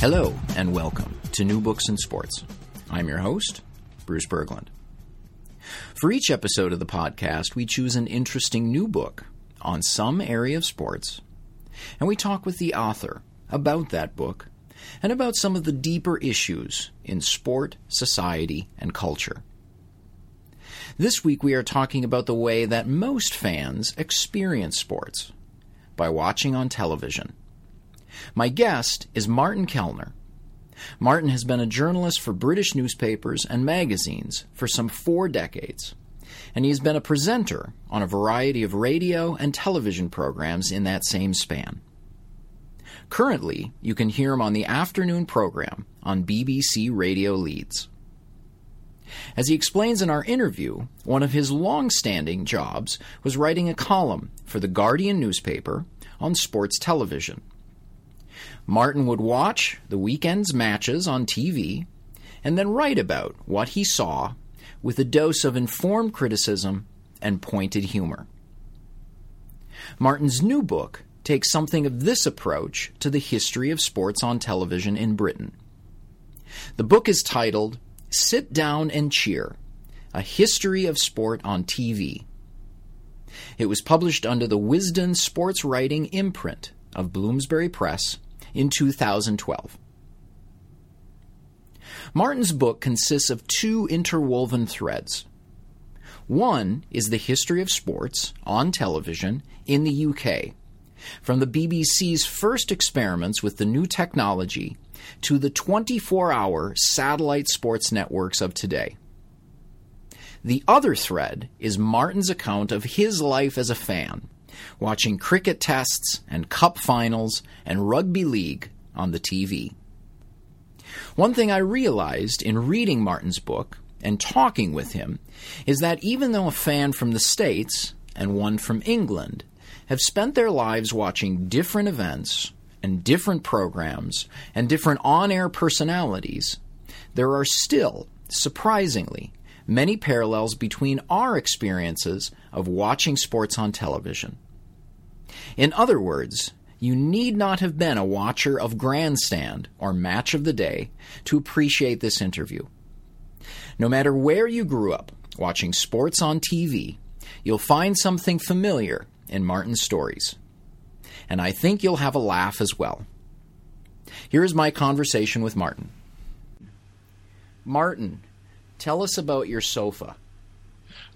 Hello, and welcome to New Books in Sports. I'm your host, Bruce Berglund. For each episode of the podcast, we choose an interesting new book on some area of sports, and we talk with the author about that book and about some of the deeper issues in sport, society, and culture. This week, we are talking about the way that most fans experience sports, by watching on television. My guest is Martin Kelner. Martin has been a journalist for British newspapers and magazines for some 4 decades, and he has been a presenter on a variety of radio and television programs in that same span. Currently, you can hear him on the afternoon program on BBC Radio Leeds. As he explains in our interview, one of his long-standing jobs was writing a column for the Guardian newspaper on sports television. Martin would watch the weekend's matches on TV and then write about what he saw with a dose of informed criticism and pointed humor. Martin's new book takes something of this approach to the history of sports on television in Britain. The book is titled Sit Down and Cheer: A History of Sport on TV. It was published under the Wisden Sports Writing imprint of Bloomsbury Press in 2012. Martin's book consists of 2 interwoven threads. One is the history of sports on television in the UK, from the BBC's first experiments with the new technology to the 24-hour satellite sports networks of today. The other thread is Martin's account of his life as a fan, watching cricket tests and cup finals and rugby league on the TV. One thing I realized in reading Martin's book and talking with him is that even though a fan from the States and one from England have spent their lives watching different events and different programs and different on-air personalities, there are still, surprisingly, many parallels between our experiences of watching sports on television. In other words, you need not have been a watcher of Grandstand or Match of the Day to appreciate this interview. No matter where you grew up watching sports on TV, you'll find something familiar in Martin's stories. And I think you'll have a laugh as well. Here is my conversation with Martin. Martin, tell us about your sofa.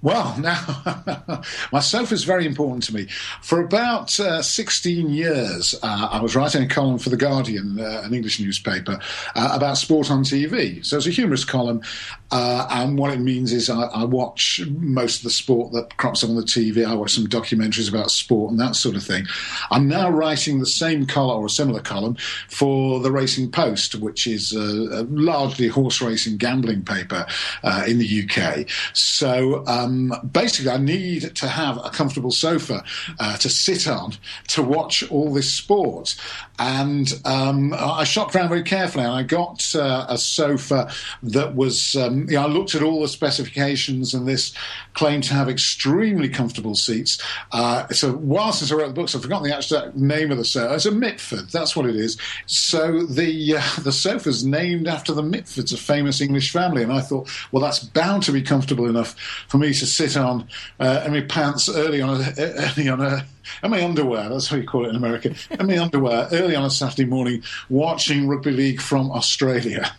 Well, now, my sofa is very important to me. For about 16 years, I was writing a column for The Guardian, an English newspaper, about sport on TV. So it's a humorous column, and what it means is I watch most of the sport that crops up on the TV. I watch some documentaries about sport and that sort of thing. I'm now writing the same column or a similar column for the Racing Post, which is a largely horse racing gambling paper in the UK. So basically, I need to have a comfortable sofa to sit on to watch all this sport. And I shopped around very carefully, and I got a sofa that was, I looked at all the specifications, and this claimed to have extremely comfortable seats. It's a while since I wrote the books, I've forgotten the actual name of the sofa. It's a Mitford, that's what it is. So the sofa's named after the Mitfords, a famous English family. And I thought, well, that's bound to be comfortable enough for me to sit on in my pants in my underwear, that's how you call it in America, in my underwear, early on a Saturday morning, watching rugby league from Australia.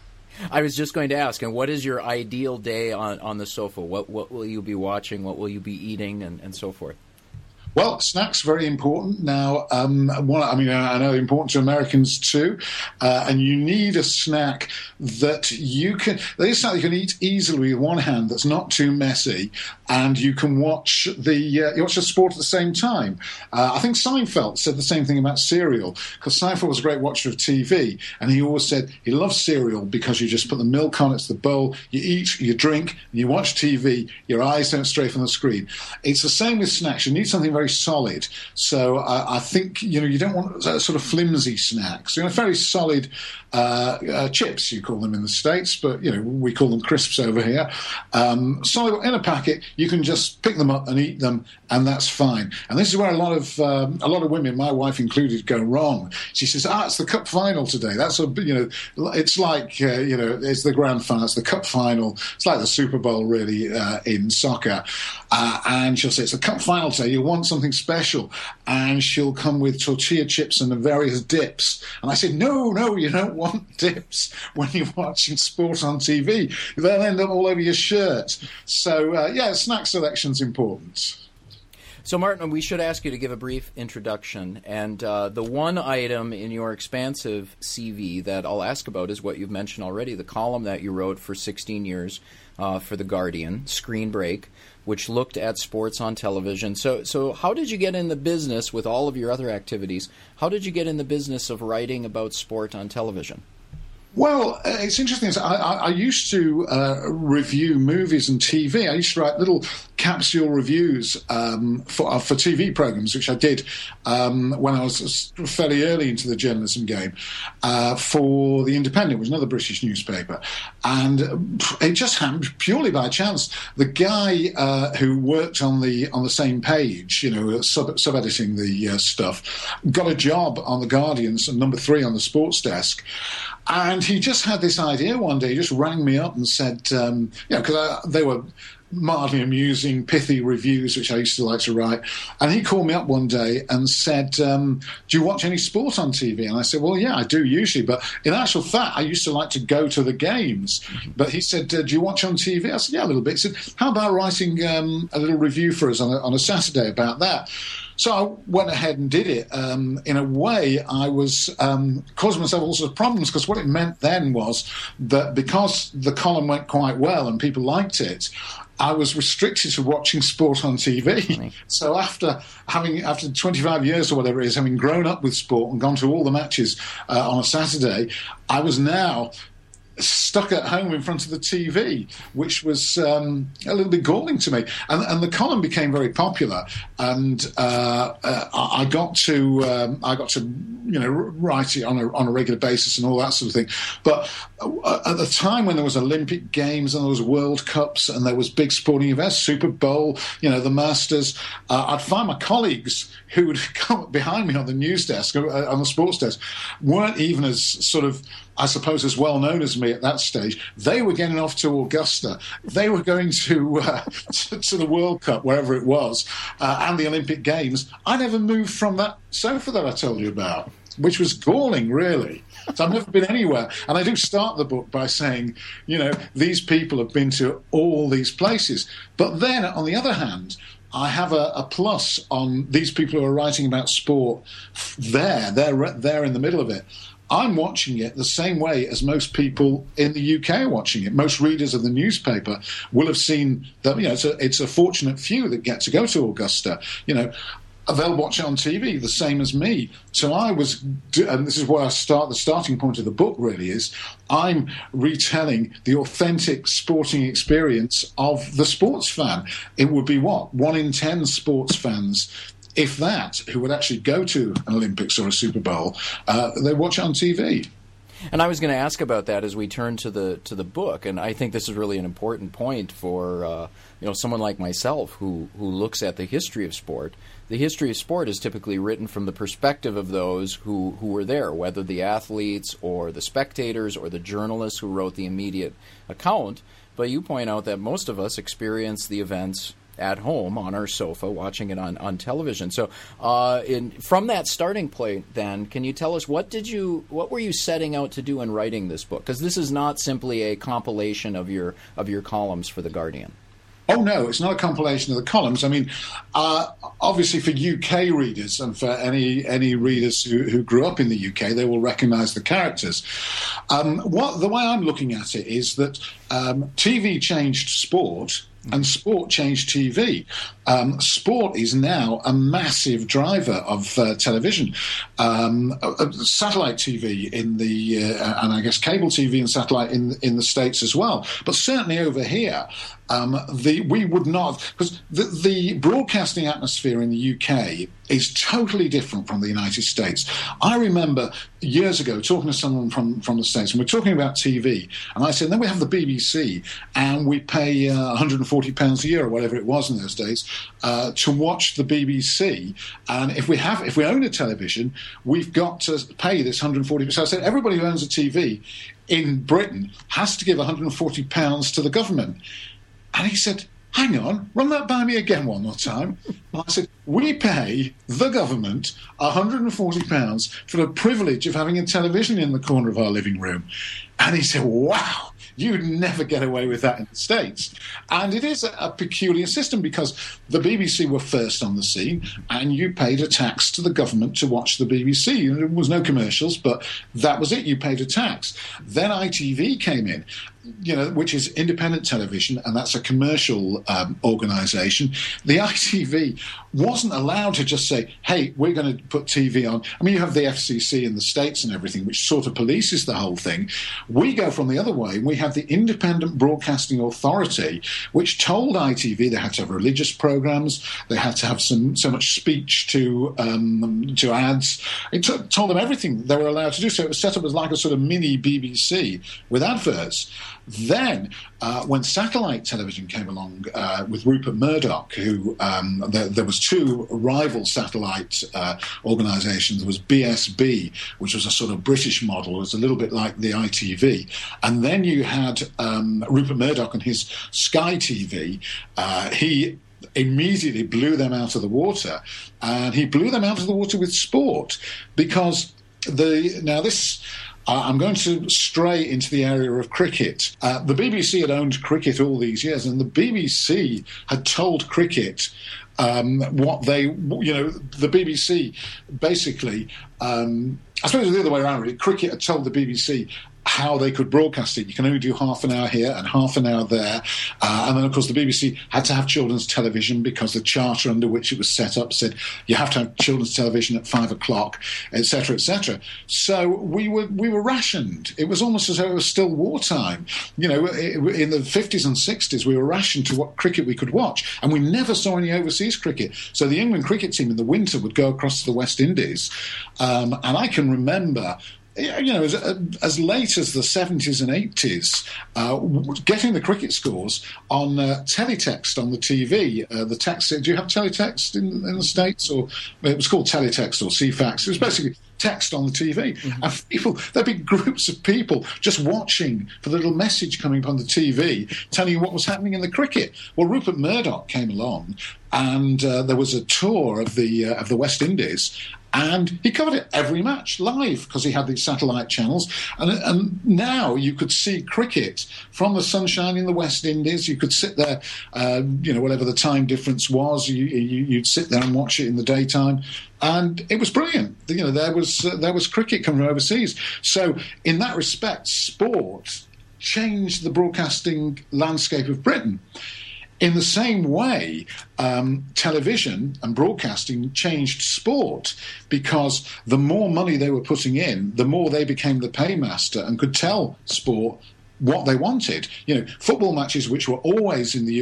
I was just going to ask, and what is your ideal day on the sofa? What will you be watching? What will you be eating? And so forth. Well, snacks, very important. Now, I know they're important to Americans too, and you need a snack that you can... There's something you can eat easily with one hand that's not too messy, and you can watch the sport at the same time. I think Seinfeld said the same thing about cereal, because Seinfeld was a great watcher of TV, and he always said he loves cereal because you just put the milk on, it's the bowl, you eat, you drink, and you watch TV, your eyes don't stray from the screen. It's the same with snacks. You need something very solid. So I think, you don't want sort of flimsy snacks. Very solid chips, you call them in the States, but, we call them crisps over here. Solid in a packet, you can just pick them up and eat them, and that's fine. And this is where a lot of women, my wife included, go wrong. She says, it's the cup final today. That's, it's like, it's the grand final, it's the cup final. It's like the Super Bowl, really, in soccer. And she'll say, it's the cup final today, you want something special. And she'll come with tortilla chips and the various dips. And I said, no, you don't want dips when you're watching sport on TV. They'll end up all over your shirt. So, snack selection's important. So, Martin, we should ask you to give a brief introduction. And the one item in your expansive CV that I'll ask about is what you've mentioned already, the column that you wrote for 16 years for The Guardian, Screen Break, which looked at sports on television. So how did you get in the business, with all of your other activities, how did you get in the business of writing about sport on television? Well, it's interesting. I used to review movies and TV. I used to write little capsule reviews for TV programs, which I did when I was fairly early into the journalism game for The Independent, which was another British newspaper. And it just happened purely by chance. The guy who worked on the same page, sub-editing the stuff, got a job on The Guardian's number 3 on the sports desk. And he just had this idea one day. He just rang me up and said, because they were mildly amusing, pithy reviews, which I used to like to write. And he called me up one day and said, do you watch any sport on TV? And I said, well, yeah, I do usually. But in actual fact, I used to like to go to the games. But he said, do you watch on TV? I said, yeah, a little bit. He said, how about writing a little review for us on a Saturday about that? So I went ahead and did it. In a way, I was causing myself all sorts of problems, because what it meant then was that because the column went quite well and people liked it, I was restricted to watching sport on TV. So after 25 years or whatever it is, having grown up with sport and gone to all the matches on a Saturday, I was now stuck at home in front of the TV, which was a little bit galling to me. And the column became very popular, and I got to write it on a regular basis and all that sort of thing. But at the time when there was Olympic Games and there was World Cups and there was big sporting events, Super Bowl, the Masters, I'd find my colleagues who would come up behind me on the news desk, on the sports desk, weren't even as sort of, I suppose, as well known as me at that stage. They were getting off to Augusta. They were going to the World Cup, wherever it was, and the Olympic Games. I never moved from that sofa that I told you about, which was galling, really. So I've never been anywhere. And I do start the book by saying, these people have been to all these places. But then, on the other hand, I have a plus on these people who are writing about sport there. They're in the middle of it. I'm watching it the same way as most people in the UK are watching it. Most readers of the newspaper will have seen that, it's a fortunate few that get to go to Augusta. They'll watch it on TV, the same as me. So and this is where the starting point of the book really is, I'm retelling the authentic sporting experience of the sports fan. It would be 1 in 10 sports fans, if that, who would actually go to an Olympics or a Super Bowl, they watch it on TV. And I was going to ask about that as we turn to the book, and I think this is really an important point for someone like myself who looks at the history of sport. The history of sport is typically written from the perspective of those who were there, whether the athletes or the spectators or the journalists who wrote the immediate account. But you point out that most of us experience the events at home on our sofa, watching it on television. So from that starting point, then, can you tell us what were you setting out to do in writing this book? Because this is not simply a compilation of your columns for The Guardian. Oh, no, it's not a compilation of the columns. I mean, obviously for UK readers and for any readers who grew up in the UK, they will recognise the characters. The way I'm looking at it is that TV changed sport and sport changed TV. Sport is now a massive driver of television. Satellite TV in the and I guess cable TV and satellite in the States as well. But certainly over here, we would not, because the broadcasting atmosphere in the UK is totally different from the United States. I remember years ago talking to someone from the States, and we're talking about TV, and I said, then we have the BBC, and we pay £140 a year or whatever it was in those days to watch the BBC, and if we own a television, we've got to pay this £140. So I said, everybody who owns a TV in Britain has to give £140 to the government. And he said, hang on, run that by me again one more time. And I said, we pay the government £140 for the privilege of having a television in the corner of our living room. And he said, wow, you'd never get away with that in the States. And it is a peculiar system, because the BBC were first on the scene, and you paid a tax to the government to watch the BBC. There was no commercials, but that was it. You paid a tax. Then ITV came in, which is independent television, and that's a commercial organisation. The ITV wasn't allowed to just say, hey, we're going to put TV on. I mean, you have the FCC in the States and everything, which sort of polices the whole thing. We go from the other way. We have the Independent Broadcasting Authority, which told ITV they had to have religious programmes, they had to have so much speech to ads. It told them everything they were allowed to do. So it was set up as like a sort of mini BBC with adverts. Then, when satellite television came along with Rupert Murdoch, who there was two rival satellite organisations. There was BSB, which was a sort of British model. It was a little bit like the ITV. And then you had Rupert Murdoch and his Sky TV. He immediately blew them out of the water. And he blew them out of the water with sport, because I'm going to stray into the area of cricket. The BBC had owned cricket all these years, and the BBC had told cricket what they, the BBC basically, I suppose it was the other way around, really. Cricket had told the BBC how they could broadcast it. You can only do half an hour here and half an hour there. And then, of course, the BBC had to have children's television, because the charter under which it was set up said you have to have children's television at 5 o'clock, etc., etc. So we were rationed. It was almost as though it was still wartime. In the 50s and 60s, we were rationed to what cricket we could watch, and we never saw any overseas cricket. So the England cricket team in the winter would go across to the West Indies, and I can remember, as late as the 70s and 80s, getting the cricket scores on teletext on the TV. The text. Do you have teletext in the States? Or it was called teletext or CFAX. It was basically text on the TV. Mm-hmm. And there'd be groups of people just watching for the little message coming up on the TV telling you what was happening in the cricket. Well, Rupert Murdoch came along, and there was a tour of the West Indies, and he covered it every match live, because he had these satellite channels. And now you could see cricket from the sunshine in the West Indies. You could sit there, whatever the time difference was, you'd sit there and watch it in the daytime. And it was brilliant. There was cricket coming from overseas. So in that respect, sport changed the broadcasting landscape of Britain. In the same way, television and broadcasting changed sport, because the more money they were putting in, the more they became the paymaster and could tell sport what they wanted. Football matches, which were always in the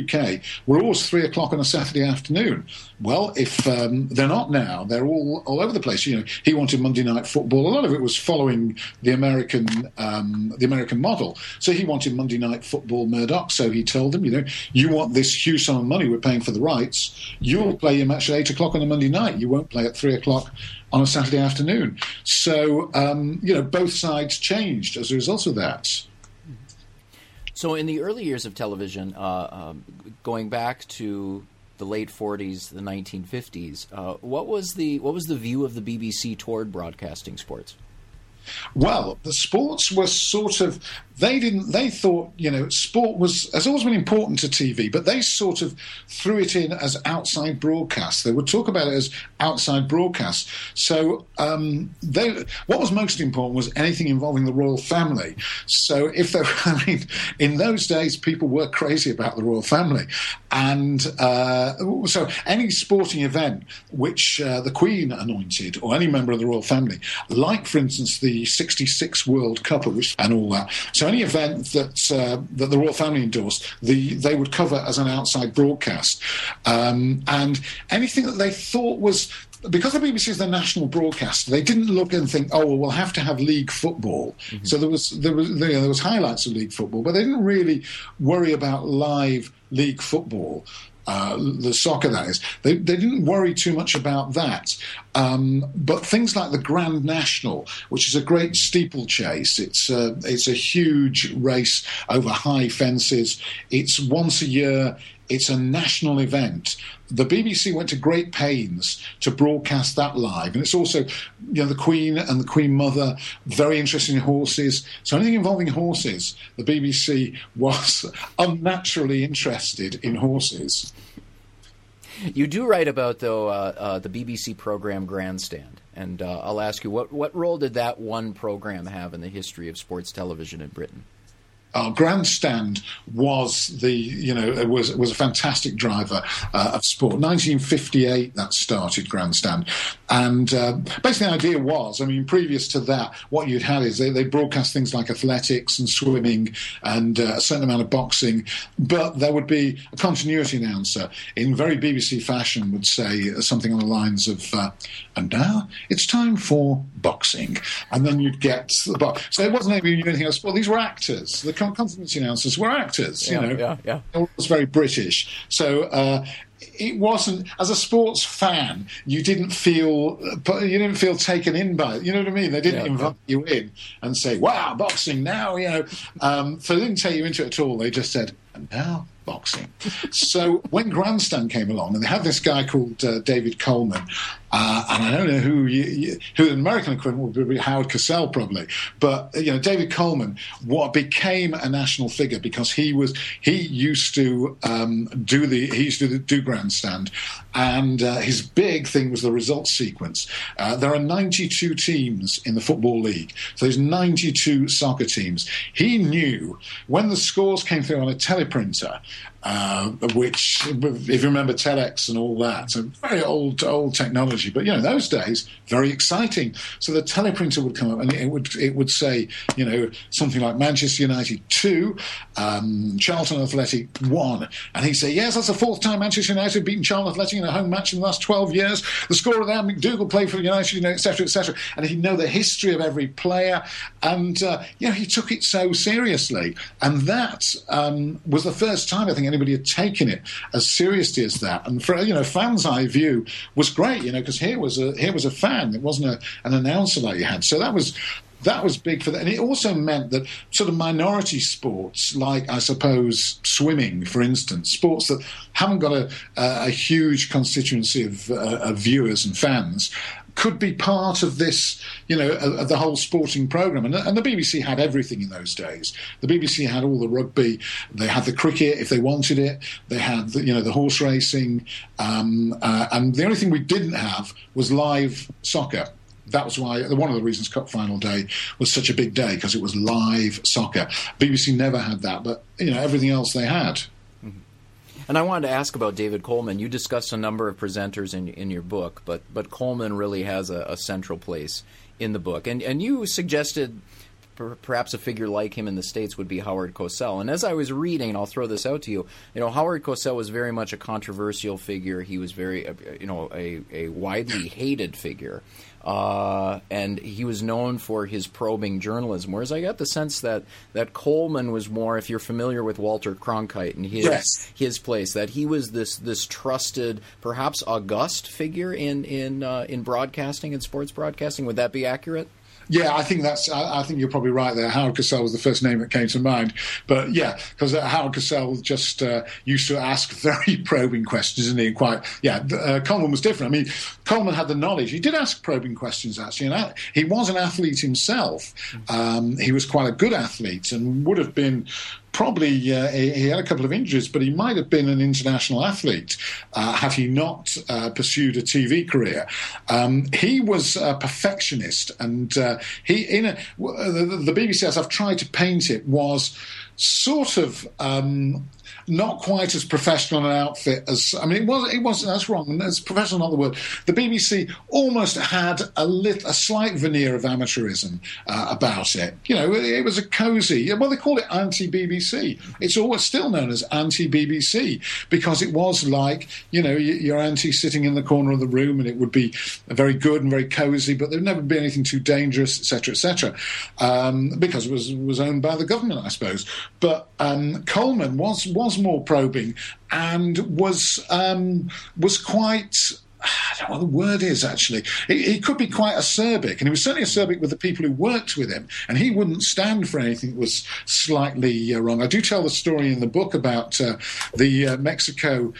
UK, were always 3 o'clock on a Saturday afternoon. Well, if they're not now, they're all over the place. He wanted Monday night football. A lot of it was following the American model. So he wanted Monday night football, Murdoch. So he told them, you want this huge sum of money, we're paying for the rights. You'll play your match at 8 o'clock on a Monday night. You won't play at 3 o'clock on a Saturday afternoon. So, both sides changed as a result of that. So in the early years of television, going back to the late 40s, the 1950s, what was the view of the BBC toward broadcasting sports? Well, the sports were sort of, they thought, you know, sport has always been important to TV, but they sort of threw it in as outside broadcast. They would talk about it as outside broadcast. So what was most important was anything involving the royal family. So in those days, people were crazy about the royal family. And so any sporting event which the Queen anointed or any member of the royal family, like, for instance, the 66 World Cup and all that. So any event that the royal family endorsed, they would cover as an outside broadcast. And anything that they thought was... Because the BBC is the national broadcaster, they didn't look and think, oh, well, we'll have to have league football. Mm-hmm. So there was highlights of league football, but they didn't really worry about live league football. The soccer, that is. They didn't worry too much about that. But things like the Grand National, which is a great steeplechase, it's a huge race over high fences. It's once a year. It's a national event. The BBC went to great pains to broadcast that live. And it's also, you know, the Queen and the Queen Mother, very interested in horses. So anything involving horses, the BBC was unnaturally interested in horses. You do write about, though, the BBC program Grandstand. And I'll ask you, what role did that one program have in the history of sports television in Britain? Grandstand was a fantastic driver of sport. 1958 that started Grandstand, and basically the idea was, I mean, previous to that, what you'd had is they broadcast things like athletics and swimming and a certain amount of boxing, but there would be a continuity announcer in very BBC fashion would say something on the lines of and now it's time for boxing, and then you'd get the box. So it wasn't even anything else. Well, these were actors. The continuity announcers were actors, you know. Yeah. It was very British. So it wasn't, as a sports fan, you didn't feel taken in by it. You know what I mean? They didn't invite you in and say, wow, boxing now, you know. So they didn't take you into it at all. They just said, and now boxing. So when Grandstand came along, and they had this guy called David Coleman, and I don't know who the American equivalent would be, Howard Cosell probably, but you know, David Coleman became a national figure because he used to do Grandstand, and his big thing was the results sequence. There are 92 teams in the Football League, so there's 92 soccer teams. He knew when the scores came through on a teleprinter, which, if you remember telex and all that, so very old technology, but you know, those days, very exciting. So the teleprinter would come up and it would say, you know, something like Manchester United 2, Charlton Athletic 1, and he'd say, yes, that's the fourth time Manchester United have beaten Charlton Athletic in a home match in the last 12 years. The scorer of that, McDougall, played for United, you know, etc., etc. And he'd know the history of every player, and you know, he took it so seriously, and that was the first time, I think, anybody had taken it as seriously as that. And for, you know, fans' eye view was great, you know, because here was a fan. It wasn't an announcer like you had. So that was big for that. And it also meant that sort of minority sports, like, I suppose, swimming, for instance, sports that haven't got a huge constituency of viewers and fans, could be part of this, you know, the whole sporting programme. And the BBC had everything in those days. The BBC had all the rugby. They had the cricket if they wanted it. They had, the horse racing. And the only thing we didn't have was live soccer. That was why, one of the reasons Cup Final Day was such a big day, because it was live soccer. BBC never had that, but, you know, everything else they had. And I wanted to ask about David Coleman. You discussed a number of presenters in your book, but Coleman really has a central place in the book. And you suggested perhaps a figure like him in the States would be Howard Cosell. And as I was reading, and I'll throw this out to you, you know, Howard Cosell was very much a controversial figure. He was very, a widely hated figure. And he was known for his probing journalism, whereas I got the sense that Coleman was more, if you're familiar with Walter Cronkite and his place, that he was this trusted, perhaps august figure in broadcasting and sports broadcasting. Would that be accurate? Yeah, I think that's. I think you're probably right there. Howard Cosell was the first name that came to mind, but yeah, because Howard Cosell just used to ask very probing questions, didn't he? And quite, yeah. Coleman was different. I mean, Coleman had the knowledge. He did ask probing questions actually, and he was an athlete himself. He was quite a good athlete and would have been. Probably he had a couple of injuries, but he might have been an international athlete had he not pursued a TV career. He was a perfectionist, and the BBC, as I've tried to paint it, was sort of not quite as professional an outfit as it wasn't. That's wrong. That's professional, not the word. The BBC almost had a slight veneer of amateurism about it. You know, it was a cosy. Well, they call it anti-BBC. It's always still known as anti-BBC because it was like, you know, your auntie sitting in the corner of the room, and it would be very good and very cosy, but there'd never be anything too dangerous, etc., etc. Because it was owned by the government, I suppose. But Coleman was more probing and was quite, I don't know what the word is actually. He could be quite acerbic, and he was certainly acerbic with the people who worked with him, and he wouldn't stand for anything that was slightly wrong. I do tell the story in the book about the Mexico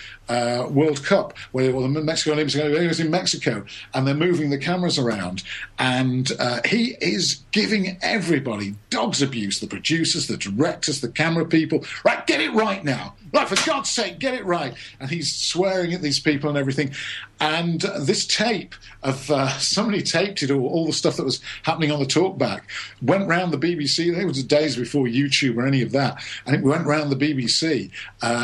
World Cup, or the Mexico Olympics. He was in Mexico, and they're moving the cameras around, and he is giving everybody dog's abuse, the producers, the directors, the camera people. Right, get it right now. Right, for God's sake, get it right. And he's swearing at these people and everything. And this tape of somebody taped it, all the stuff that was happening on the talkback, went round the BBC. It was days before YouTube or any of that. And it went round the BBC.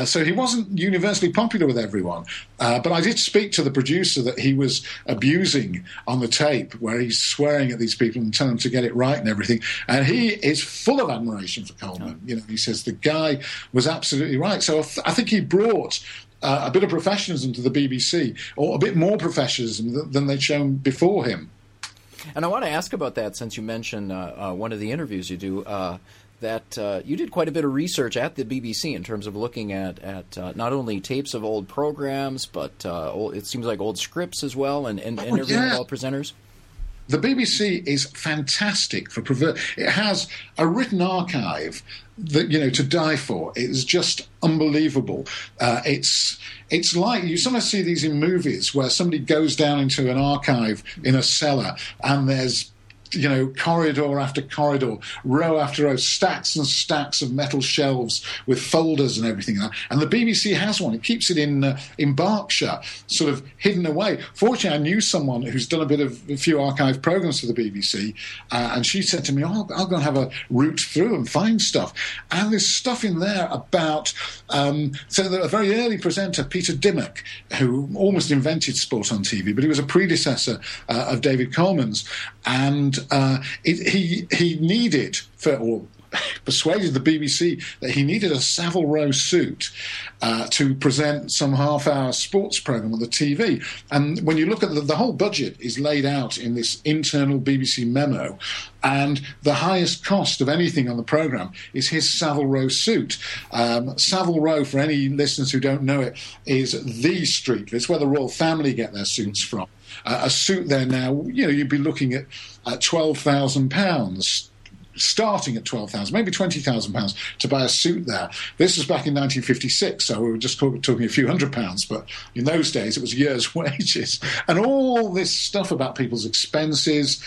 So he wasn't universally popular with everyone. But I did speak to the producer that he was abusing on the tape, where he's swearing at these people and telling them to get it right and everything. And he is full of admiration for Coleman. You know, he says the guy was absolutely right. So I think he brought... a bit of professionalism to the BBC, or a bit more professionalism than they'd shown before him. And I want to ask about that, since you mentioned one of the interviews you do, that you did quite a bit of research at the BBC in terms of looking at not only tapes of old programs, but it seems like old scripts as well, and interviewing all presenters. The BBC is fantastic for it has a written archive that, you know, to die for. It's just unbelievable. It's like you sometimes see these in movies where somebody goes down into an archive in a cellar, and there's, you know, corridor after corridor, row after row, stacks and stacks of metal shelves with folders and everything. And the BBC has one. It keeps it in Berkshire, sort of hidden away. Fortunately, I knew someone who's done a few archive programs for the BBC, and she said to me, I'll go and have a route through and find stuff. And there's stuff in there about... so a very early presenter, Peter Dimmock, who almost invented sport on TV, but he was a predecessor of David Coleman's, and he needed, or persuaded the BBC that he needed a Savile Row suit to present some half-hour sports programme on the TV. And when you look at the whole budget is laid out in this internal BBC memo, and the highest cost of anything on the programme is his Savile Row suit. Savile Row, for any listeners who don't know it, is the street. It's where the royal family get their suits from. A suit there now, you know, you'd be looking at £12,000, starting at £12,000, maybe £20,000 to buy a suit there. This was back in 1956, so we were just talking a few £100, but in those days it was years' wages. And all this stuff about people's expenses,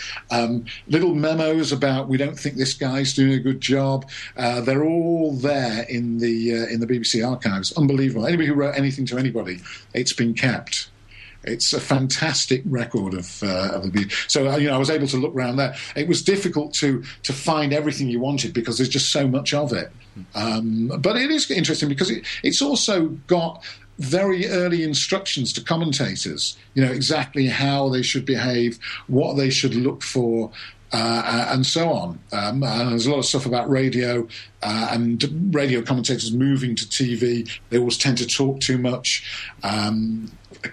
little memos about we don't think this guy's doing a good job, they're all there in the BBC archives. Unbelievable. Anybody who wrote anything to anybody, it's been kept. It's a fantastic record of the BBC. So, you know, I was able to look around there. It was difficult to find everything you wanted because there's just so much of it. But it is interesting because it's also got very early instructions to commentators, you know, exactly how they should behave, what they should look for, and so on. And there's a lot of stuff about radio and radio commentators moving to TV, they always tend to talk too much.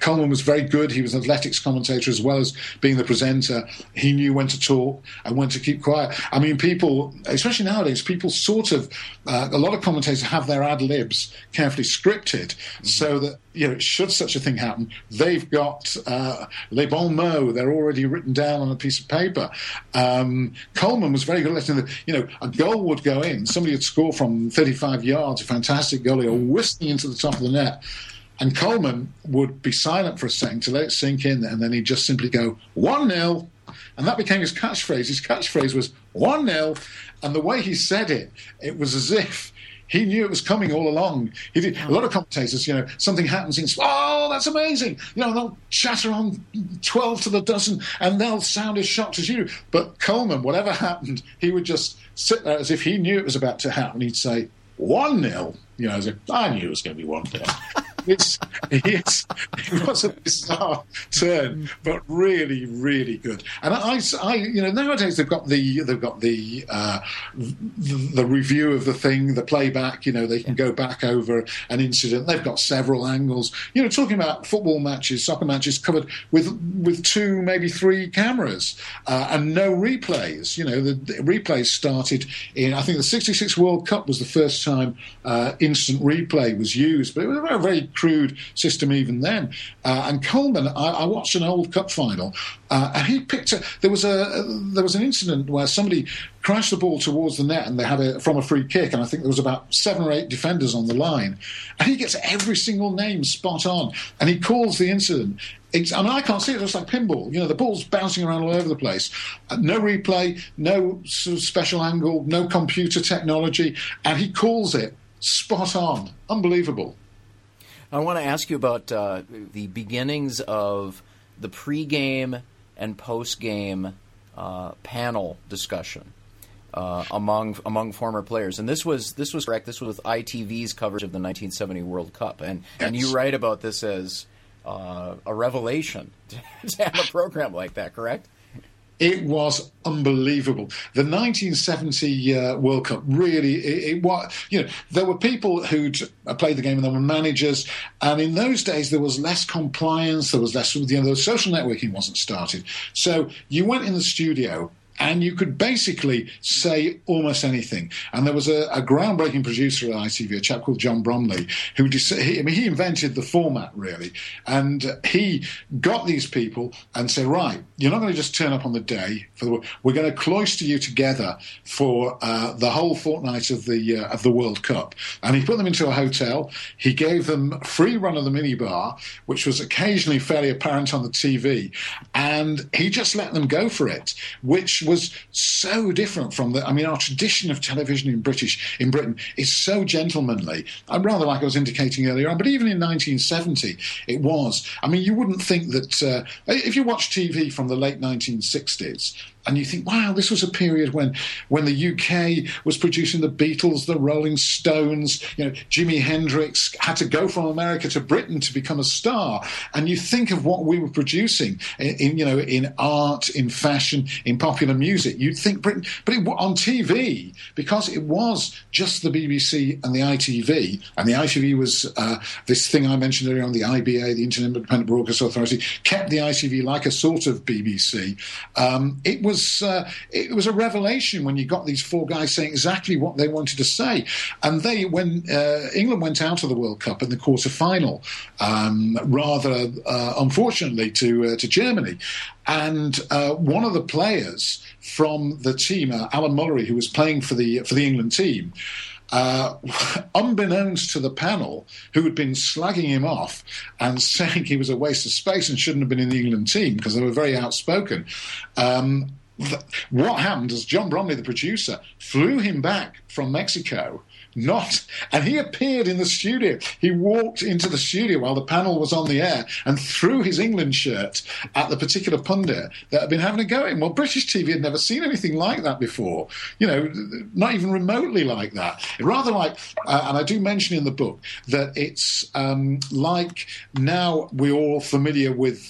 Coleman was very good. He was an athletics commentator as well as being the presenter. He knew when to talk and when to keep quiet. I mean, people, especially nowadays, people sort of, a lot of commentators have their ad libs carefully scripted so that, you know, should such a thing happen, they've got les bons mots. They're already written down on a piece of paper. Coleman was very good at letting the, you know, a goal would go in. Somebody would score from 35 yards, a fantastic goalie, or whistling into the top of the net. And Coleman would be silent for a second to let it sink in, and then he'd just simply go, 1-0. And that became his catchphrase. His catchphrase was, 1-0. And the way he said it, it was as if he knew it was coming all along. He did. A lot of commentators, you know, something happens and oh, that's amazing. You know, they'll chatter on 12 to the dozen and they'll sound as shocked as you. But Coleman, whatever happened, he would just sit there as if he knew it was about to happen. He'd say, 1-0. You know, as if I knew it was going to be 1-0. It was a bizarre turn, but really, really good. And I you know, nowadays they've got the review of the thing, the playback. You know, they can go back over an incident. They've got several angles. You know, talking about football matches, soccer matches covered with two, maybe three cameras, and no replays. You know, the replays started in, I think, the '66 World Cup was the first time instant replay was used, but it was a very crude system even then. And Coleman, I watched an old cup final, and he picked up, there was an incident where somebody crashed the ball towards the net, and they had it from a free kick, and I think there was about 7 or 8 defenders on the line, and he gets every single name spot on, and he calls the incident. I mean, I can't see it, it's like pinball. You know, the ball's bouncing around all over the place. No replay, no sort of special angle, no computer technology, and he calls it spot on. Unbelievable. I want to ask you about the beginnings of the pre-game and post-game panel discussion among former players, and this was correct. This was with ITV's coverage of the 1970 World Cup, and you write about this as a revelation to have a program like that, correct? It was unbelievable. The 1970 World Cup really, it was, you know, there were people who'd played the game and there were managers. And in those days, there was less compliance. There was less, you know, the social networking wasn't started. So you went in the studio and you could basically say almost anything. And there was a groundbreaking producer at ITV, a chap called John Bromley, who he invented the format, really. And he got these people and said, right, you're not going to just turn up on the day. We're going to cloister you together for the whole fortnight of the World Cup. And he put them into a hotel. He gave them free run of the minibar, which was occasionally fairly apparent on the TV. And he just let them go for it, which was so different from the, I mean, our tradition of television in Britain is so gentlemanly. I'm rather like I was indicating earlier on, but even in 1970, it was. I mean, you wouldn't think that if you watch TV from the late 1960s, and you think, wow, this was a period when the UK was producing the Beatles, the Rolling Stones, you know, Jimi Hendrix had to go from America to Britain to become a star. And you think of what we were producing in art, in fashion, in popular music. You'd think Britain, but on TV, because it was just the BBC and the ITV, and the ITV was this thing I mentioned earlier on, the IBA, the Independent Broadcast Authority, kept the ITV like a sort of BBC. It was a revelation when you got these four guys saying exactly what they wanted to say. And they, when England went out of the World Cup in the quarterfinal, rather unfortunately to Germany, and one of the players from the team, Alan Mullery, who was playing for the England team, unbeknownst to the panel, who had been slagging him off and saying he was a waste of space and shouldn't have been in the England team because they were very outspoken. What happened is John Bromley, the producer, flew him back from Mexico, not. And he appeared in the studio. He walked into the studio while the panel was on the air and threw his England shirt at the particular pundit that had been having a go at him. Well, British TV had never seen anything like that before, you know, not even remotely like that. Rather like, and I do mention in the book that it's like now we're all familiar with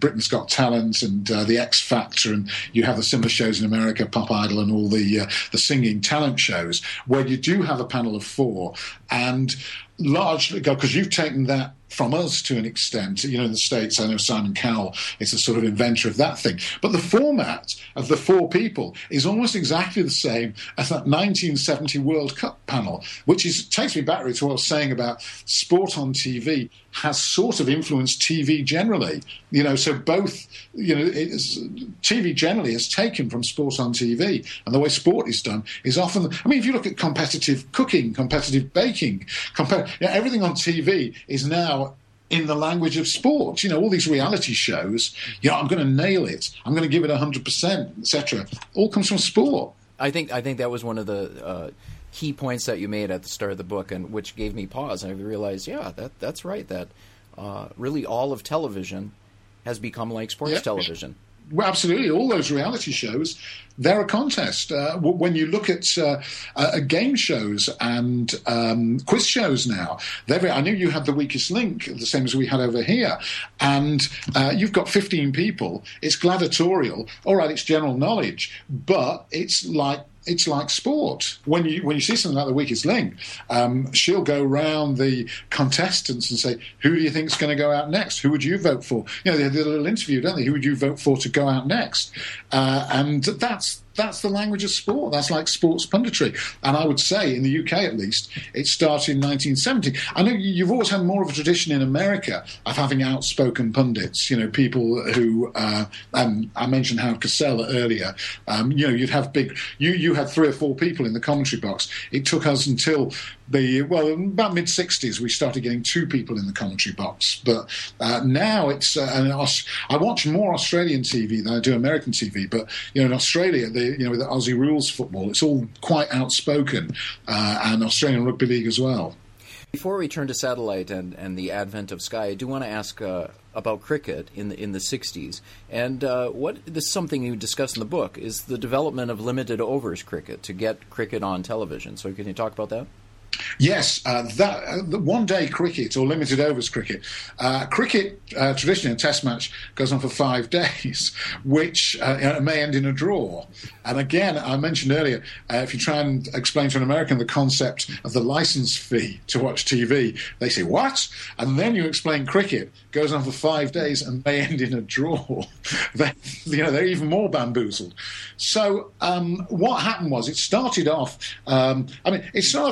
Britain's Got Talent and The X Factor, and you have the similar shows in America, Pop Idol and all the singing talent shows, where you do have a panel of four, and largely, because you've taken that from us to an extent, you know, in the States, I know Simon Cowell is a sort of inventor of that thing. But the format of the four people is almost exactly the same as that 1970 World Cup panel, which is takes me back really to what I was saying about sport on TV has sort of influenced TV generally, you know. So both, you know, TV generally is taken from sport on TV, and the way sport is done is often. I mean, if you look at competitive cooking, competitive baking, everything on TV is now in the language of sport. You know, all these reality shows, you know, I'm going to nail it, I'm going to give it 100%, etc. All comes from sport. I think that was one of the key points that you made at the start of the book, and which gave me pause. And I realized, yeah, that's right. That really all of television has become like sports television. Well, absolutely. All those reality shows, they're a contest. When you look at game shows and quiz shows now, I knew you had The Weakest Link, the same as we had over here, and you've got 15 people. It's gladiatorial. All right, it's general knowledge, but it's like sport. When you see something like The Weakest Link, she'll go round the contestants and say, who do you think's going to go out next? Who would you vote for? You know, they do a little interview, don't they? Who would you vote for to go out next? And that's the language of sport. That's like sports punditry. And I would say, in the UK at least, it started in 1970. I know you've always had more of a tradition in America of having outspoken pundits, you know, people who, I mentioned Howard Cosell earlier, you know, you'd have you had three or four people in the commentary box. It took us until about mid-'60s, we started getting two people in the commentary box. But now it's, I watch more Australian TV than I do American TV, but, you know, in Australia, with the Aussie rules football, it's all quite outspoken, and Australian rugby league as well. Before we turn to satellite and the advent of Sky, I do want to ask about cricket in the 60s. And this is something you discuss in the book, is the development of limited overs cricket to get cricket on television. So can you talk about that? Yes, the one-day cricket or limited overs cricket. Cricket traditionally in a test match goes on for 5 days, which may end in a draw. And again, I mentioned earlier, if you try and explain to an American the concept of the license fee to watch TV, they say, what? And then you explain cricket goes on for 5 days and may end in a draw. They're even more bamboozled. So what happened was it started off,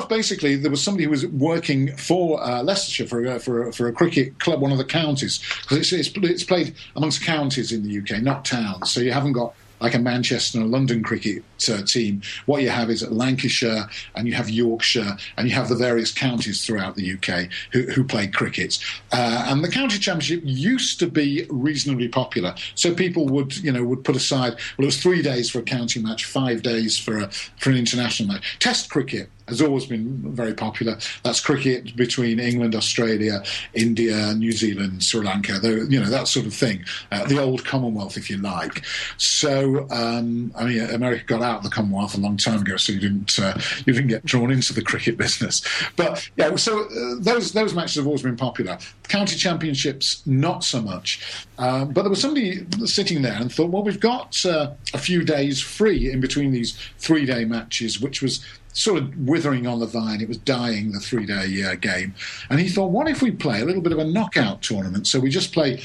basically, there was somebody who was working for Leicestershire for a cricket club, one of the counties, because it's played amongst counties in the UK, not towns. So you haven't got like a Manchester and a London cricket team. What you have is Lancashire, and you have Yorkshire, and you have the various counties throughout the UK who play cricket. And the county championship used to be reasonably popular, so people would put aside. Well, it was 3 days for a county match, 5 days for an international match. Test cricket has always been very popular. That's cricket between England, Australia, India, New Zealand, Sri Lanka, that sort of thing. The old Commonwealth, if you like. So, America got out of the Commonwealth a long time ago, so you didn't get drawn into the cricket business. But yeah, so those matches have always been popular. County championships, not so much. But there was somebody sitting there and thought, well, we've got a few days free in between these three-day matches, which was sort of withering on the vine. It was dying, the three-day game. And he thought, what if we play a little bit of a knockout tournament? So we just play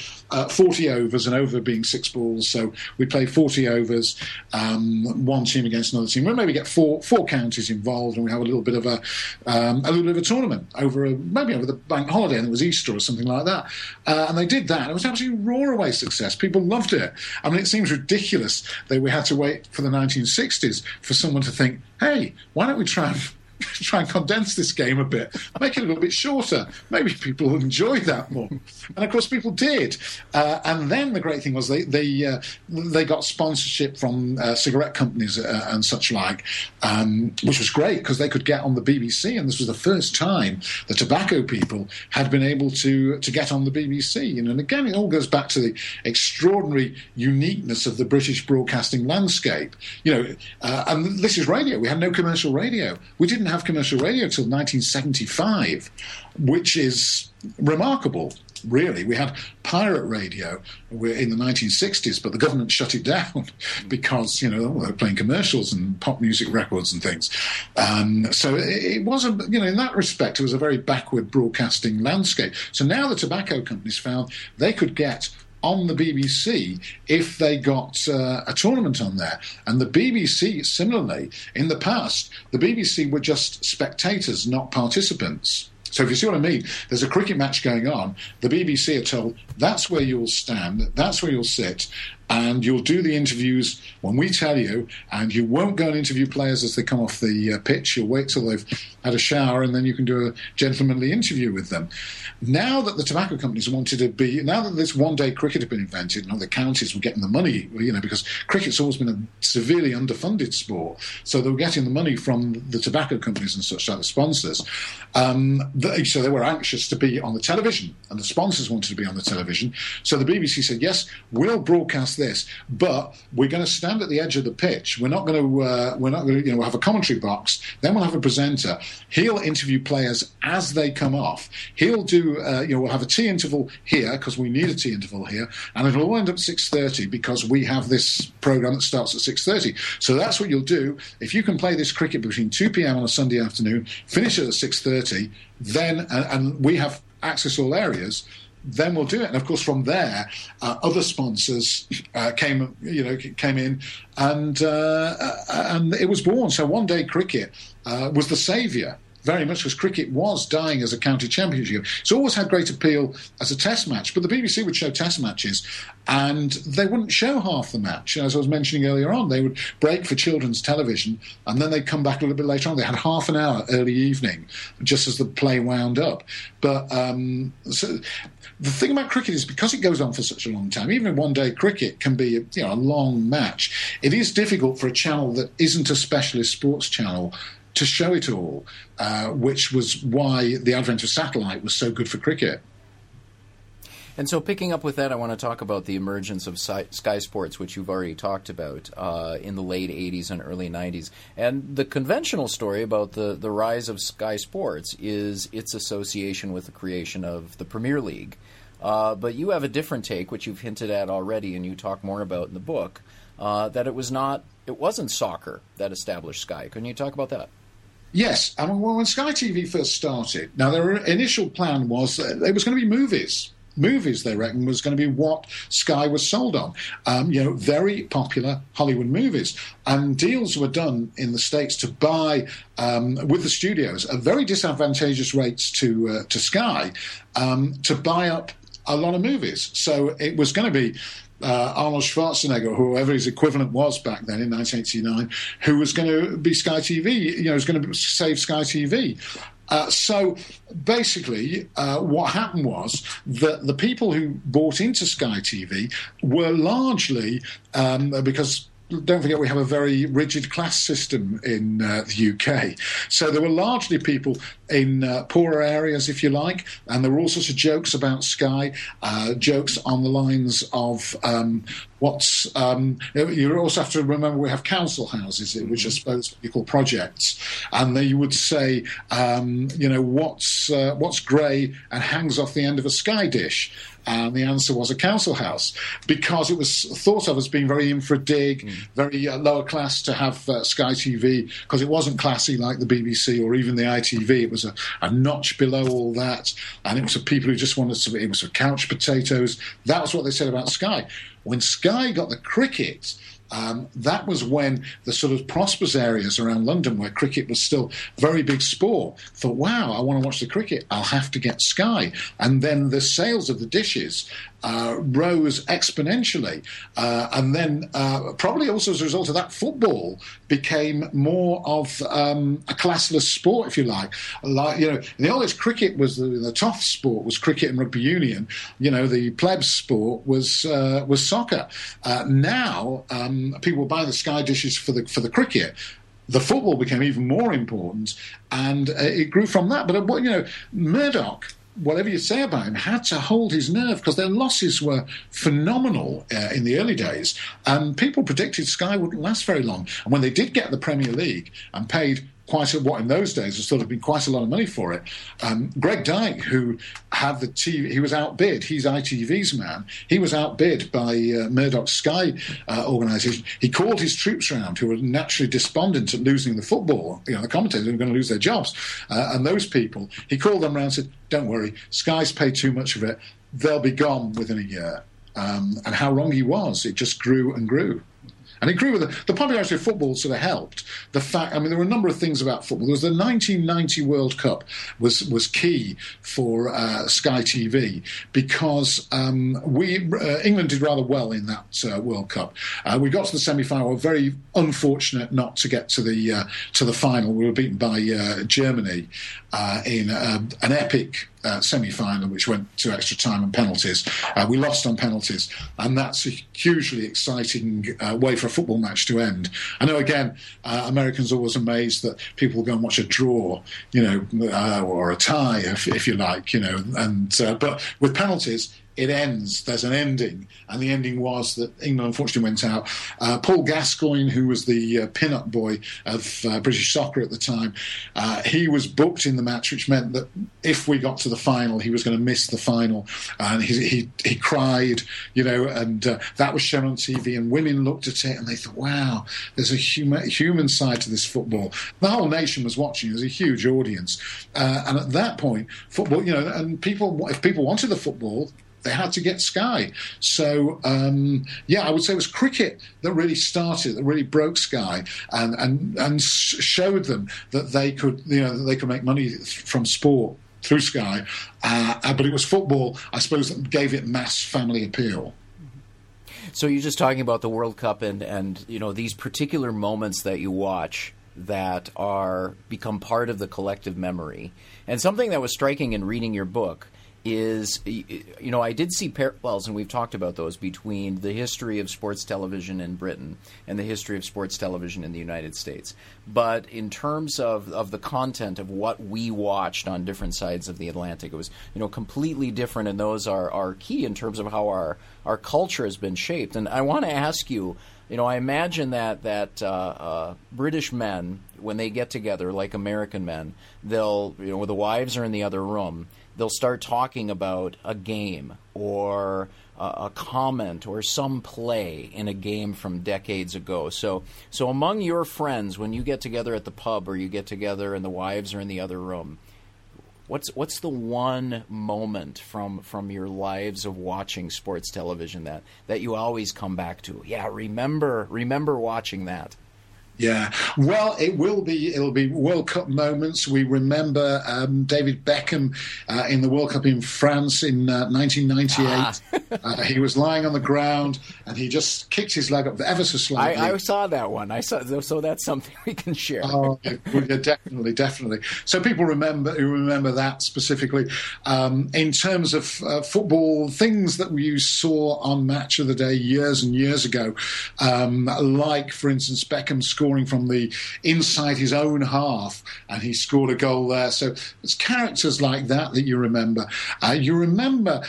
40 overs, an over being 6 balls. So we play 40 overs, one team against another team. We'll maybe get four counties involved, and we have a little bit of a tournament over the bank holiday, and it was Easter or something like that. And they did that. It was an absolute roaraway success. People loved it. I mean, it seems ridiculous that we had to wait for the 1960s for someone to think, hey, why don't we try and try and condense this game a bit, make it a little bit shorter. Maybe people will enjoy that more. And of course, people did. And then the great thing was they got sponsorship from cigarette companies and such like, which was great because they could get on the BBC. And this was the first time the tobacco people had been able to get on the BBC. You know, and again, it all goes back to the extraordinary uniqueness of the British broadcasting landscape. You know, and this is radio. We had no commercial radio. We didn't have commercial radio till 1975, which is remarkable, really. We had pirate radio in the 1960s, but the government shut it down because, you know, they were playing commercials and pop music records and things. So it was, you know, in that respect, it was a very backward broadcasting landscape. So now the tobacco companies found they could get on the BBC if they got a tournament on there. And the BBC, similarly, in the past, the BBC were just spectators, not participants. So if you see what I mean, there's a cricket match going on. The BBC are told, that's where you'll stand, that's where you'll sit, and you'll do the interviews when we tell you, and you won't go and interview players as they come off the pitch. You'll wait till they've had a shower, and then you can do a gentlemanly interview with them. Now that the tobacco companies wanted to be, now that this one-day cricket had been invented, and all the counties were getting the money, you know, because cricket's always been a severely underfunded sport, so they were getting the money from the tobacco companies and such like, the sponsors. So they were anxious to be on the television, and the sponsors wanted to be on the television. So the BBC said, yes, we'll broadcast this, but we're going to stand at the edge of the pitch. We're not going to. You know, we'll have a commentary box. Then we'll have a presenter. He'll interview players as they come off. He'll do. We'll have a tea interval here because we need a tea interval here, and it'll all end up 6:30 because we have this program that starts at 6:30. So that's what you'll do. If you can play this cricket between 2 p.m. on a Sunday afternoon, finish it at 6:30. Then, and we have access to all areas. Then we'll do it. And of course, from there, other sponsors came in, and it was born. So one day cricket was the saviour, very much, because cricket was dying as a county championship. It's always had great appeal as a test match, but the BBC would show test matches and they wouldn't show half the match. As I was mentioning earlier on, they would break for children's television and then they'd come back a little bit later on. They had half an hour early evening just as the play wound up. But so the thing about cricket is, because it goes on for such a long time, even one day cricket can be a long match, it is difficult for a channel that isn't a specialist sports channel to show it all, which was why the advent of satellite was so good for cricket. And so picking up with that, I want to talk about the emergence of Sky Sports, which you've already talked about in the late 80s and early 90s. And the conventional story about the rise of Sky Sports is its association with the creation of the Premier League. But you have a different take, which you've hinted at already and you talk more about in the book, that it wasn't soccer that established Sky. Can you talk about that? Yes. I mean, when Sky TV first started, now their initial plan was that it was going to be movies. Movies, they reckon, was going to be what Sky was sold on. Very popular Hollywood movies. And deals were done in the States to buy, with the studios, at very disadvantageous rates to Sky, to buy up a lot of movies. So it was going to be Arnold Schwarzenegger, whoever his equivalent was back then in 1989, who was going to be Sky TV, was going to save Sky TV. So basically, what happened was that the people who bought into Sky TV were largely, because don't forget we have a very rigid class system in the UK. So there were largely people in poorer areas, if you like, and there were all sorts of jokes about Sky, jokes on the lines of you also have to remember we have council houses, which I suppose you call projects, and they would say, what's grey and hangs off the end of a Sky dish? And the answer was a council house, because it was thought of as being very infra dig, very lower class to have Sky TV, because it wasn't classy like the BBC or even the ITV. It was a notch below all that, and it was for people who just wanted to. It was for couch potatoes. That was what they said about Sky. When Sky got the cricket, that was when the sort of prosperous areas around London, where cricket was still very big sport, thought, wow, I want to watch the cricket, I'll have to get Sky. And then the sales of the dishes rose exponentially. And then probably also as a result of that, football became more of a classless sport, if you like. The oldest cricket was the tough sport was cricket and rugby union. You know, the plebs sport was soccer. Now people buy the Sky dishes for the cricket. The football became even more important, and it grew from that. But Murdoch, whatever you say about him, had to hold his nerve because their losses were phenomenal in the early days. People predicted Sky wouldn't last very long. And when they did get the Premier League and paid what in those days was sort of been quite a lot of money for it, Greg Dyke, who had the TV, he was outbid. He's ITV's man. He was outbid by Murdoch's Sky organisation. He called his troops round, who were naturally despondent at losing the football. The commentators were going to lose their jobs, and those people, he called them round and said, "Don't worry, Sky's paid too much of it. They'll be gone within a year." And how wrong he was! It just grew and grew. And it grew with the popularity of football sort of helped. The fact, there were a number of things about football. There was the 1990 World Cup was key for Sky TV because England did rather well in that World Cup. We got to the semi-final, very unfortunate not to get to the final. We were beaten by Germany in an epic semi-final, which went to extra time and penalties. We lost on penalties, and that's a hugely exciting way for a football match to end. I know, again, Americans are always amazed that people go and watch a draw, or a tie, if you like, and but with penalties, it ends. There's an ending, and the ending was that England unfortunately went out. Paul Gascoigne, who was the pin-up boy of British soccer at the time, he was booked in the match, which meant that if we got to the final, he was going to miss the final. And he cried, and that was shown on TV, and women looked at it and they thought, wow, there's a human side to this football. The whole nation was watching. It was a huge audience. And at that point, football, and if people wanted the football, they had to get Sky. So, I would say it was cricket that really started, that really broke Sky and showed them that they could make money from sport through Sky. But it was football, I suppose, that gave it mass family appeal. So you're just talking about the World Cup and these particular moments that you watch that become part of the collective memory. And something that was striking in reading your book is, I did see parallels, and we've talked about those, between the history of sports television in Britain and the history of sports television in the United States. But in terms of the content of what we watched on different sides of the Atlantic, it was, completely different, and those are key in terms of how our culture has been shaped. And I want to ask you, I imagine that British men, when they get together, like American men, they'll, the wives are in the other room, they'll start talking about a game or a comment or some play in a game from decades ago. So among your friends, when you get together at the pub or you get together and the wives are in the other room, what's the one moment from your lives of watching sports television that you always come back to? Yeah, remember watching that. Yeah, well, it'll be World Cup moments. We remember David Beckham in the World Cup in France in 1998. He was lying on the ground and he just kicked his leg up ever so slightly. I saw that one. So that's something we can share. Oh, yeah, definitely. So people remember that specifically. In terms of football, things that you saw on Match of the Day years and years ago, like, for instance, Beckham scoring from the inside his own half, and he scored a goal there. So it's characters like that that you remember. You remember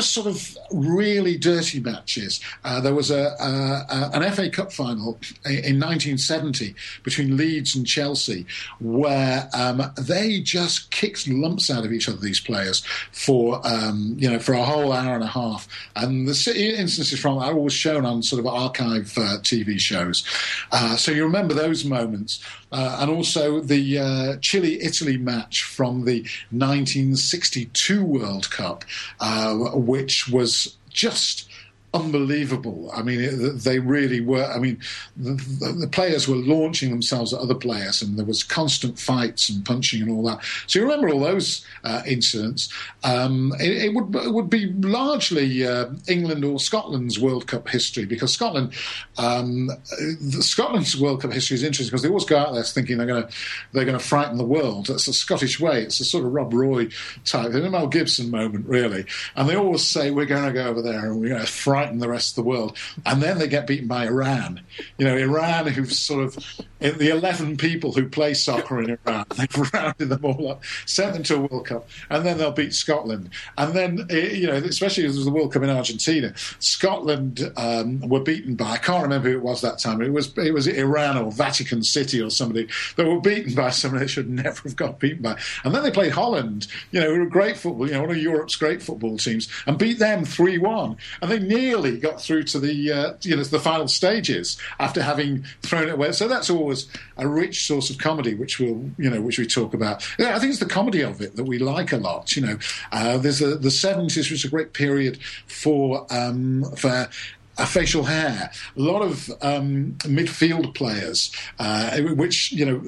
sort of really dirty matches. There was an FA Cup final in 1970 between Leeds and Chelsea where they just kicked lumps out of each other, these players, for a whole hour and a half. And the instances from that are always shown on sort of archive TV shows. So you remember those moments. And also the Chile-Italy match from the 1962 World Cup, which was just unbelievable. I mean, they really were. I mean, the players were launching themselves at other players, and there was constant fights and punching and all that. So you remember all those incidents. It would be largely England or Scotland's World Cup history, because Scotland's World Cup history is interesting because they always go out there thinking they're going to frighten the world. That's the Scottish way. It's a sort of Rob Roy type, the Mel Gibson moment, really. And they always say, we're going to go over there and we're going to frighten the rest of the world, and then they get beaten by Iran. You know, Iran, who's sort of the 11 people who play soccer in Iran, they've rounded them all up, sent them to a World Cup, and then they'll beat Scotland. And then, you know, especially as the World Cup in Argentina, Scotland were beaten by, I can't remember who it was that time, it was Iran or Vatican City or somebody, that were beaten by somebody they should never have got beaten by. And then they played Holland, you know, who were great football, you know, one of Europe's great football teams, and beat them 3-1. And they nearly got through to the final stages after having thrown it away. So that's always a rich source of comedy, which we talk about. Yeah, I think it's the comedy of it that we like a lot. You know, there's the 70s, which is a great period for facial hair. A lot of midfield players, which, you know,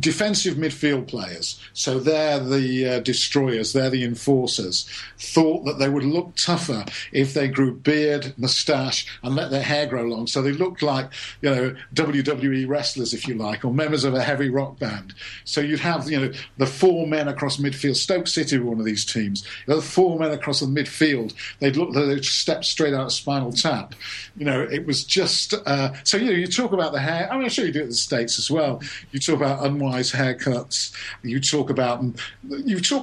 defensive midfield players, so they're the destroyers, they're the enforcers, thought that they would look tougher if they grew beard, moustache, and let their hair grow long. So they looked like, you know, WWE wrestlers, if you like, or members of a heavy rock band. So you'd have, you know, the four men across midfield. Stoke City were one of these teams. The four men across the midfield, they'd look like they'd step straight out of Spinal Tap. You know, it was just... so, you know, you talk about the hair. I mean, I'm sure you do it in the States as well. You talk about unwise haircuts. You talk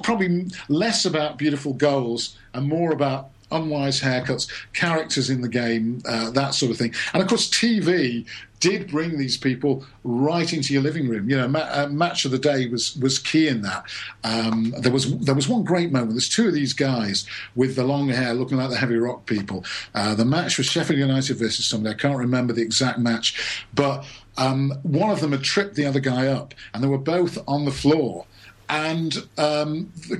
probably less about beautiful goals and more about unwise haircuts, characters in the game, that sort of thing. And of course, TV did bring these people right into your living room. You know, Match of the Day was key in that. There was one great moment. There's two of these guys with the long hair looking like the heavy rock people. The match was Sheffield United versus somebody. I can't remember the exact match, but one of them had tripped the other guy up, and they were both on the floor. And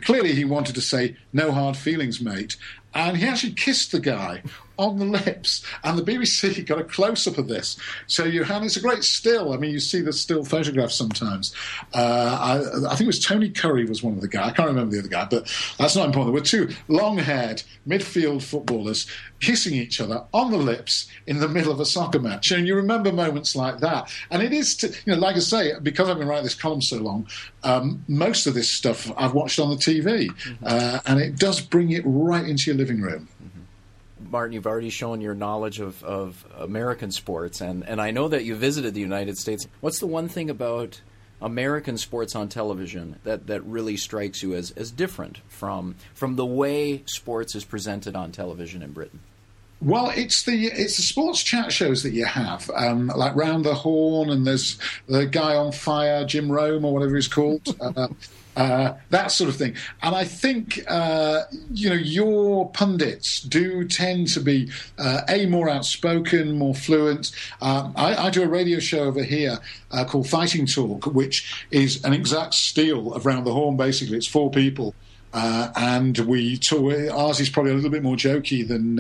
clearly he wanted to say, "No hard feelings, mate." And he actually kissed the guy on the lips. And the BBC got a close-up of this. So it's a great still. I mean, you see the still photographs sometimes. I think it was Tony Curry was one of the guys. I can't remember the other guy, but that's not important. There were two long-haired midfield footballers kissing each other on the lips in the middle of a soccer match. And you remember moments like that. And it is, you know, like I say, because I've been writing this column so long, most of this stuff I've watched on the TV. Mm-hmm. And it does bring it right into your living room. Martin, you've already shown your knowledge of American sports, and I know that you visited the United States. What's the one thing about American sports on television that really strikes you as different from the way sports is presented on television in Britain? Well, it's the sports chat shows that you have, like Round the Horn, and there's the guy on fire, Jim Rome or whatever he's called. That sort of thing. And I think, you know, your pundits do tend to be, more outspoken, more fluent. I do a radio show over here called Fighting Talk, which is an exact steal of Round the Horn, basically. It's four people. And we talk, ours is probably a little bit more jokey than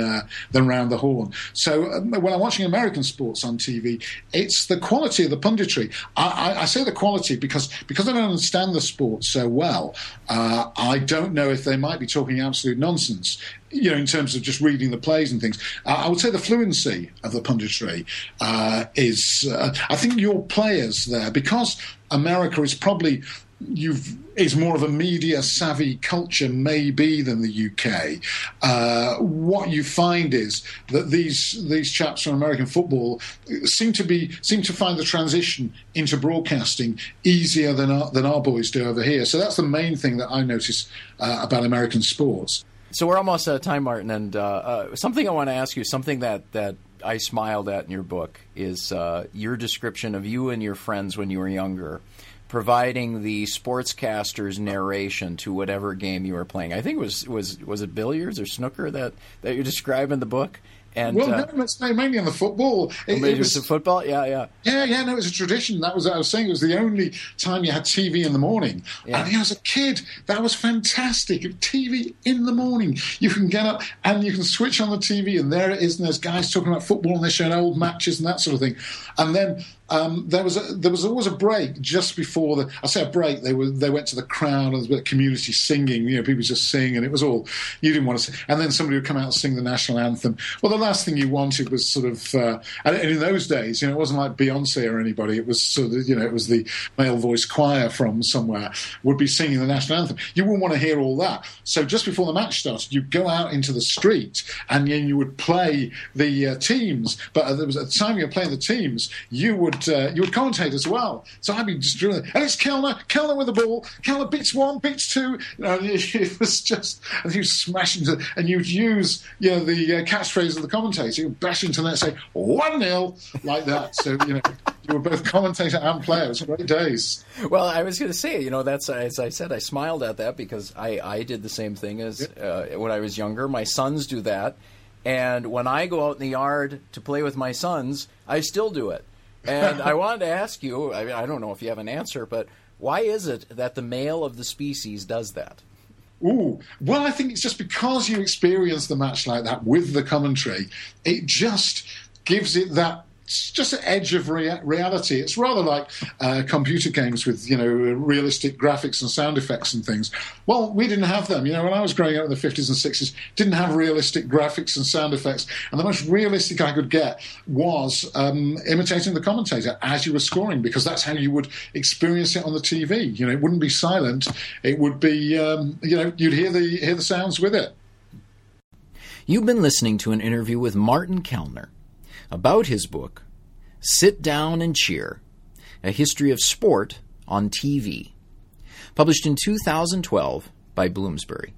Round the Horn. So when I'm watching American sports on TV, it's the quality of the punditry. I say the quality because I don't understand the sport so well. I don't know if they might be talking absolute nonsense, you know, in terms of just reading the plays and things. I would say the fluency of the punditry is... I think your players there, because America is probably... is more of a media-savvy culture maybe than the UK. What you find is that these chaps from American football seem to find the transition into broadcasting easier than our boys do over here. So that's the main thing that I notice about American sports. So we're almost out of time, Martin, and something I want to ask you, something that I smiled at in your book is your description of you and your friends when you were younger providing the sportscaster's narration to whatever game you were playing. I think it was it billiards or snooker that you describe in the book? And, no, mainly on the football. It was the football? Yeah. Yeah, no, it was a tradition. That was what I was saying. It was the only time you had TV in the morning. Yeah. And as a kid, that was fantastic. TV in the morning. You can get up and you can switch on the TV and there it is, and there's guys talking about football and they're showing old matches and that sort of thing. And then there was always a break just before the. I say a break. They went to the crowd and there was community singing. You know, people just sing, and it was all you didn't want to. And then somebody would come out and sing the national anthem. Well, the last thing you wanted was sort of. And in those days, you know, it wasn't like Beyonce or anybody. It was sort of, you know, it was the male voice choir from somewhere would be singing the national anthem. You wouldn't want to hear all that. So just before the match started, you'd go out into the street and then you would play the teams. But there was at the time you were playing the teams, you would commentate as well. So I'd be just drilling. And it's Kelner with the ball. Kelner beats one, beats two. You know, it was just, and you smash into it. And you'd use, you know, the catchphrase of the commentator. You'd bash into that and say 1-0 like that. So, you know, you were both commentator and player. It was great days. Well, I was going to say, you know, that's, as I said, I smiled at that because I did the same thing as when I was younger. My sons do that. And when I go out in the yard to play with my sons, I still do it. And I wanted to ask you, I mean, I don't know if you have an answer, but why is it that the male of the species does that? Ooh, well, I think it's just because you experience the match like that with the commentary, it just gives it that. It's just an edge of reality. It's rather like computer games with, you know, realistic graphics and sound effects and things. Well, we didn't have them. You know, when I was growing up in the 50s and 60s, didn't have realistic graphics and sound effects. And the most realistic I could get was imitating the commentator as you were scoring, because that's how you would experience it on the TV. You know, it wouldn't be silent. It would be, you know, you'd hear the sounds with it. You've been listening to an interview with Martin Kelner about his book, Sit Down and Cheer, A History of Sport on TV, published in 2012 by Bloomsbury.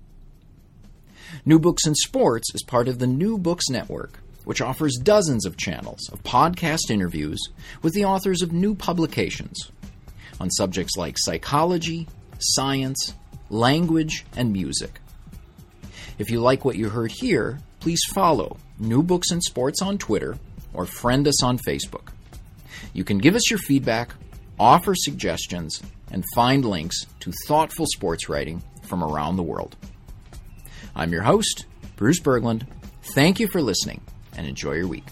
New Books in Sports is part of the New Books Network, which offers dozens of channels of podcast interviews with the authors of new publications on subjects like psychology, science, language, and music. If you like what you heard here, please follow New Books in Sports on Twitter or friend us on Facebook. You can give us your feedback, offer suggestions, and find links to thoughtful sports writing from around the world. I'm your host, Bruce Berglund. Thank you for listening, and enjoy your week.